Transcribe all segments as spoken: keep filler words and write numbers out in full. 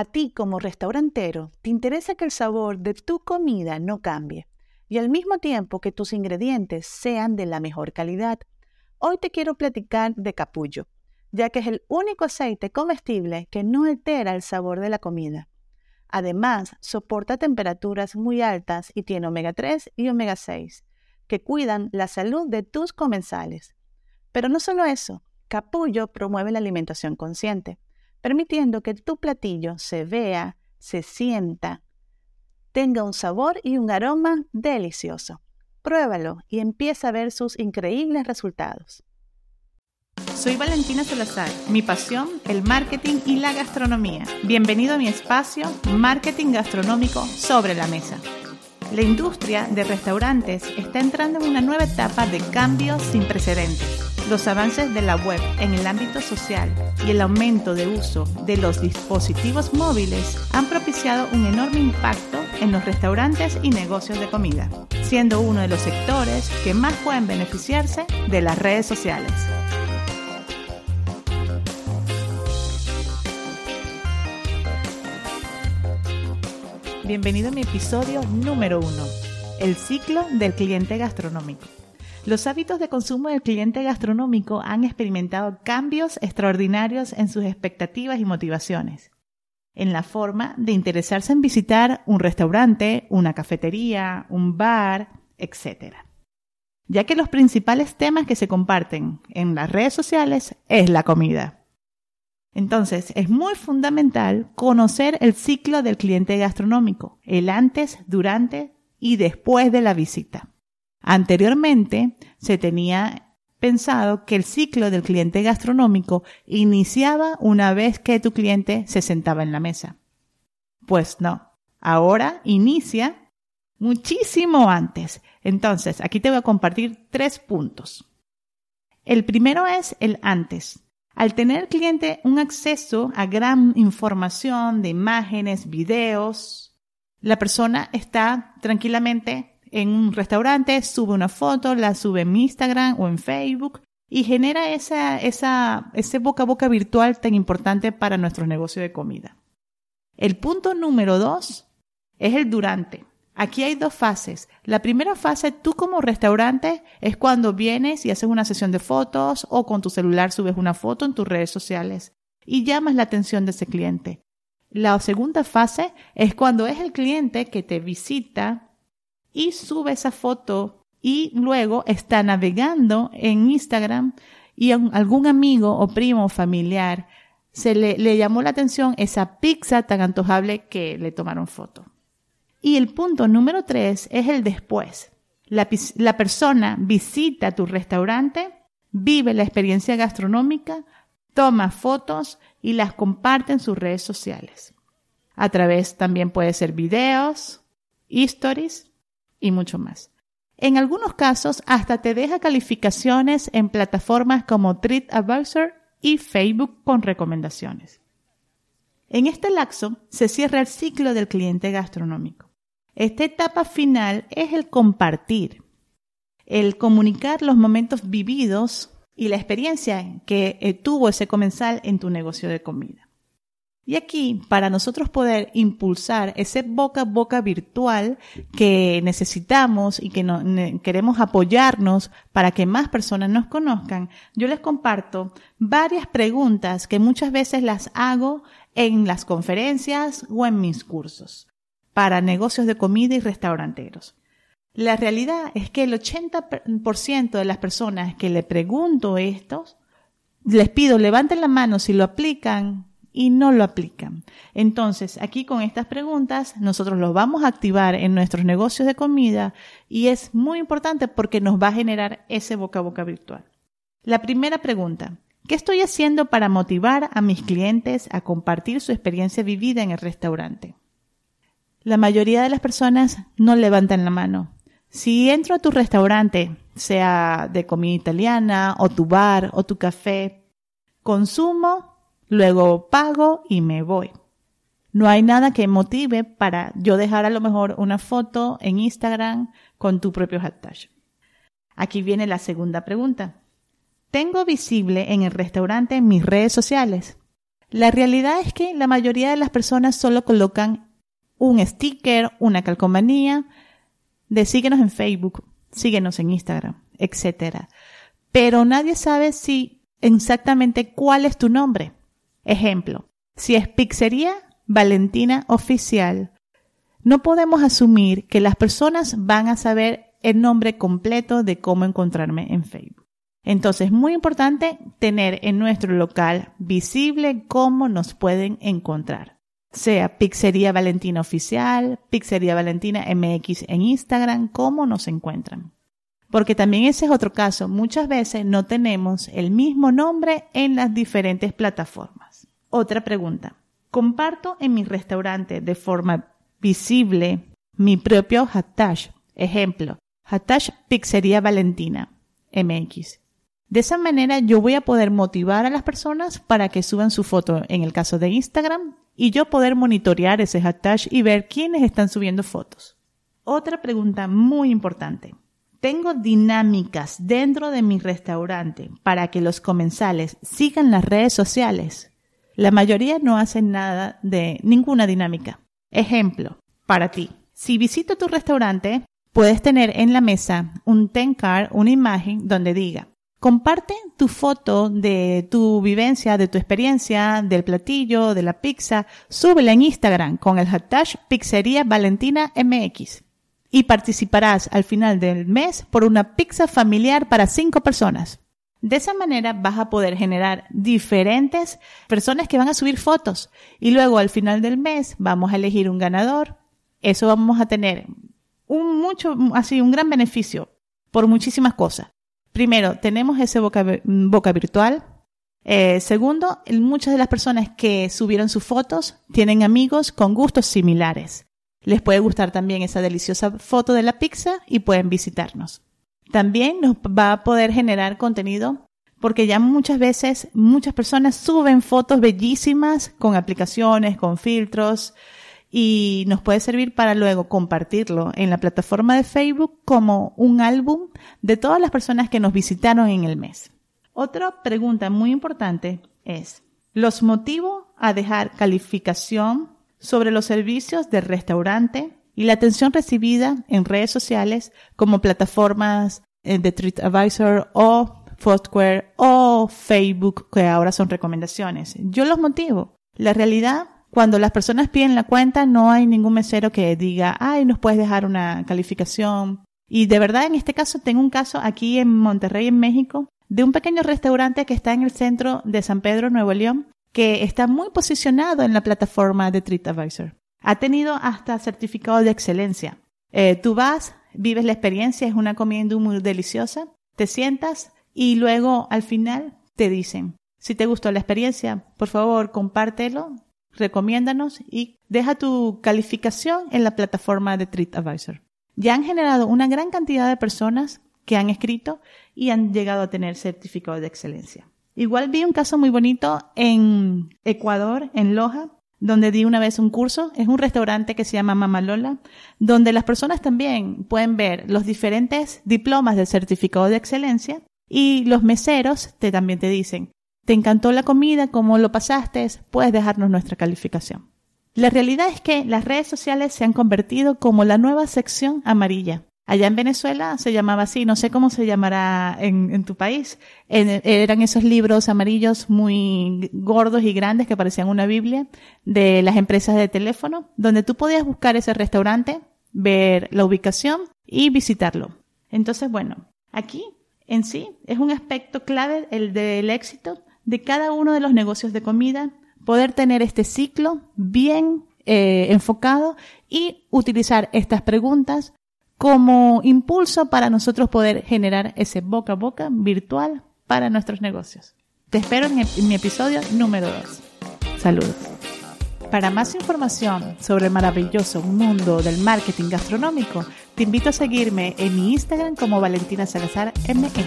A ti como restaurantero te interesa que el sabor de tu comida no cambie y al mismo tiempo que tus ingredientes sean de la mejor calidad. Hoy te quiero platicar de Capullo, ya que es el único aceite comestible que no altera el sabor de la comida. Además, soporta temperaturas muy altas y tiene omega tres y omega seis, que cuidan la salud de tus comensales. Pero no solo eso, Capullo promueve la alimentación consciente, permitiendo que tu platillo se vea, se sienta, tenga un sabor y un aroma delicioso. Pruébalo y empieza a ver sus increíbles resultados. Soy Valentina Salazar, mi pasión, el marketing y la gastronomía. Bienvenido a mi espacio Marketing Gastronómico Sobre la Mesa. La industria de restaurantes está entrando en una nueva etapa de cambios sin precedentes. Los avances de la web en el ámbito social y el aumento de uso de los dispositivos móviles han propiciado un enorme impacto en los restaurantes y negocios de comida, siendo uno de los sectores que más pueden beneficiarse de las redes sociales. Bienvenido a mi episodio número uno, el ciclo del cliente gastronómico. Los hábitos de consumo del cliente gastronómico han experimentado cambios extraordinarios en sus expectativas y motivaciones, en la forma de interesarse en visitar un restaurante, una cafetería, un bar, etcétera. Ya que los principales temas que se comparten en las redes sociales es la comida. Entonces, es muy fundamental conocer el ciclo del cliente gastronómico, el antes, durante y después de la visita. Anteriormente se tenía pensado que el ciclo del cliente gastronómico iniciaba una vez que tu cliente se sentaba en la mesa. Pues no, ahora inicia muchísimo antes. Entonces, aquí te voy a compartir tres puntos. El primero es el antes. Al tener el cliente un acceso a gran información de imágenes, videos, la persona está tranquilamente en un restaurante, sube una foto, la sube en Instagram o en Facebook y genera esa, esa, ese boca a boca virtual tan importante para nuestro negocio de comida. El punto número dos es el durante. Aquí hay dos fases. La primera fase, tú como restaurante, es cuando vienes y haces una sesión de fotos o con tu celular subes una foto en tus redes sociales y llamas la atención de ese cliente. La segunda fase es cuando es el cliente que te visita y sube esa foto y luego está navegando en Instagram y algún amigo o primo o familiar se le, le llamó la atención esa pizza tan antojable que le tomaron foto. Y el punto número tres es el después. La, la persona visita tu restaurante, vive la experiencia gastronómica, toma fotos y las comparte en sus redes sociales. A través también puede ser videos, stories y mucho más. En algunos casos, hasta te deja calificaciones en plataformas como TripAdvisor y Facebook con recomendaciones. En este lapso, se cierra el ciclo del cliente gastronómico. Esta etapa final es el compartir, el comunicar los momentos vividos y la experiencia que tuvo ese comensal en tu negocio de comida. Y aquí, para nosotros poder impulsar ese boca a boca virtual que necesitamos y que no, ne, queremos apoyarnos para que más personas nos conozcan, yo les comparto varias preguntas que muchas veces las hago en las conferencias o en mis cursos para negocios de comida y restauranteros. La realidad es que el ochenta por ciento de las personas que le pregunto esto, les pido levanten la mano si lo aplican, y no lo aplican. Entonces, aquí con estas preguntas, nosotros los vamos a activar en nuestros negocios de comida y es muy importante porque nos va a generar ese boca a boca virtual. La primera pregunta, ¿qué estoy haciendo para motivar a mis clientes a compartir su experiencia vivida en el restaurante? La mayoría de las personas no levantan la mano. Si entro a tu restaurante, sea de comida italiana, o tu bar, o tu café, consumo, luego pago y me voy. No hay nada que motive para yo dejar a lo mejor una foto en Instagram con tu propio hashtag. Aquí viene la segunda pregunta. ¿Tengo visible en el restaurante mis redes sociales? La realidad es que la mayoría de las personas solo colocan un sticker, una calcomanía, de síguenos en Facebook, síguenos en Instagram, etcétera. Pero nadie sabe si exactamente cuál es tu nombre. Ejemplo, si es Pizzería Valentina Oficial, no podemos asumir que las personas van a saber el nombre completo de cómo encontrarme en Facebook. Entonces, es muy importante tener en nuestro local visible cómo nos pueden encontrar. Sea Pizzería Valentina Oficial, Pizzería Valentina M X en Instagram, cómo nos encuentran. Porque también ese es otro caso. Muchas veces no tenemos el mismo nombre en las diferentes plataformas. Otra pregunta. ¿Comparto en mi restaurante de forma visible mi propio hashtag? Ejemplo, hashtag Pizzería Valentina M X. De esa manera yo voy a poder motivar a las personas para que suban su foto en el caso de Instagram y yo poder monitorear ese hashtag y ver quiénes están subiendo fotos. Otra pregunta muy importante. ¿Tengo dinámicas dentro de mi restaurante para que los comensales sigan las redes sociales? La mayoría no hacen nada de ninguna dinámica. Ejemplo, para ti. Si visito tu restaurante, puedes tener en la mesa un ten card, una imagen donde diga, comparte tu foto de tu vivencia, de tu experiencia, del platillo, de la pizza, súbela en Instagram con el hashtag Pizzería Valentina M X y participarás al final del mes por una pizza familiar para cinco personas. De esa manera vas a poder generar diferentes personas que van a subir fotos y luego al final del mes vamos a elegir un ganador. Eso vamos a tener un mucho, así, un gran beneficio por muchísimas cosas. Primero, tenemos ese boca, boca virtual. Eh, segundo, muchas de las personas que subieron sus fotos tienen amigos con gustos similares. Les puede gustar también esa deliciosa foto de la pizza y pueden visitarnos. También nos va a poder generar contenido porque ya muchas veces muchas personas suben fotos bellísimas con aplicaciones, con filtros, y nos puede servir para luego compartirlo en la plataforma de Facebook como un álbum de todas las personas que nos visitaron en el mes. Otra pregunta muy importante es, ¿los motivo a dejar calificación sobre los servicios del restaurante y la atención recibida en redes sociales como plataformas de TripAdvisor o Foursquare o Facebook, que ahora son recomendaciones? Yo los motivo. La realidad, cuando las personas piden la cuenta, no hay ningún mesero que diga, ay, nos puedes dejar una calificación. Y de verdad, en este caso, tengo un caso aquí en Monterrey, en México, de un pequeño restaurante que está en el centro de San Pedro, Nuevo León, que está muy posicionado en la plataforma de TripAdvisor. Ha tenido hasta certificado de excelencia. Eh, tú vas, vives la experiencia, es una comida muy deliciosa, te sientas y luego al final te dicen, si te gustó la experiencia, por favor, compártelo. Recomiéndanos y deja tu calificación en la plataforma de TripAdvisor. Ya han generado una gran cantidad de personas que han escrito y han llegado a tener certificado de excelencia. Igual vi un caso muy bonito en Ecuador, en Loja, donde di una vez un curso. Es un restaurante que se llama Mamalola, donde las personas también pueden ver los diferentes diplomas del certificado de excelencia y los meseros te, también te dicen, ¿te encantó la comida? ¿Cómo lo pasaste? Puedes dejarnos nuestra calificación. La realidad es que las redes sociales se han convertido como la nueva sección amarilla. Allá en Venezuela se llamaba así, no sé cómo se llamará en, en tu país. En, eran esos libros amarillos muy gordos y grandes que parecían una Biblia de las empresas de teléfono, donde tú podías buscar ese restaurante, ver la ubicación y visitarlo. Entonces, bueno, aquí en sí es un aspecto clave el del éxito de cada uno de los negocios de comida, poder tener este ciclo bien eh, enfocado y utilizar estas preguntas como impulso para nosotros poder generar ese boca a boca virtual para nuestros negocios. Te espero en, en mi episodio número dos. Saludos. Para más información sobre el maravilloso mundo del marketing gastronómico, te invito a seguirme en mi Instagram como Valentina Salazar M X.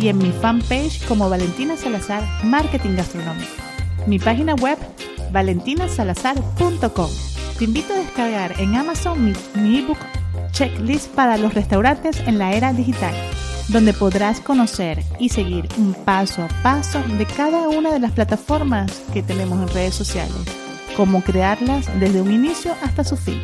Y en mi fanpage como Valentina Salazar Marketing Gastronómico. Mi página web valentina salazar punto com. Te invito a descargar en Amazon mi, mi ebook Checklist para los restaurantes en la era digital. donde podrás conocer y seguir un paso a paso de cada una de las plataformas que tenemos en redes sociales, cómo crearlas desde un inicio hasta su fin.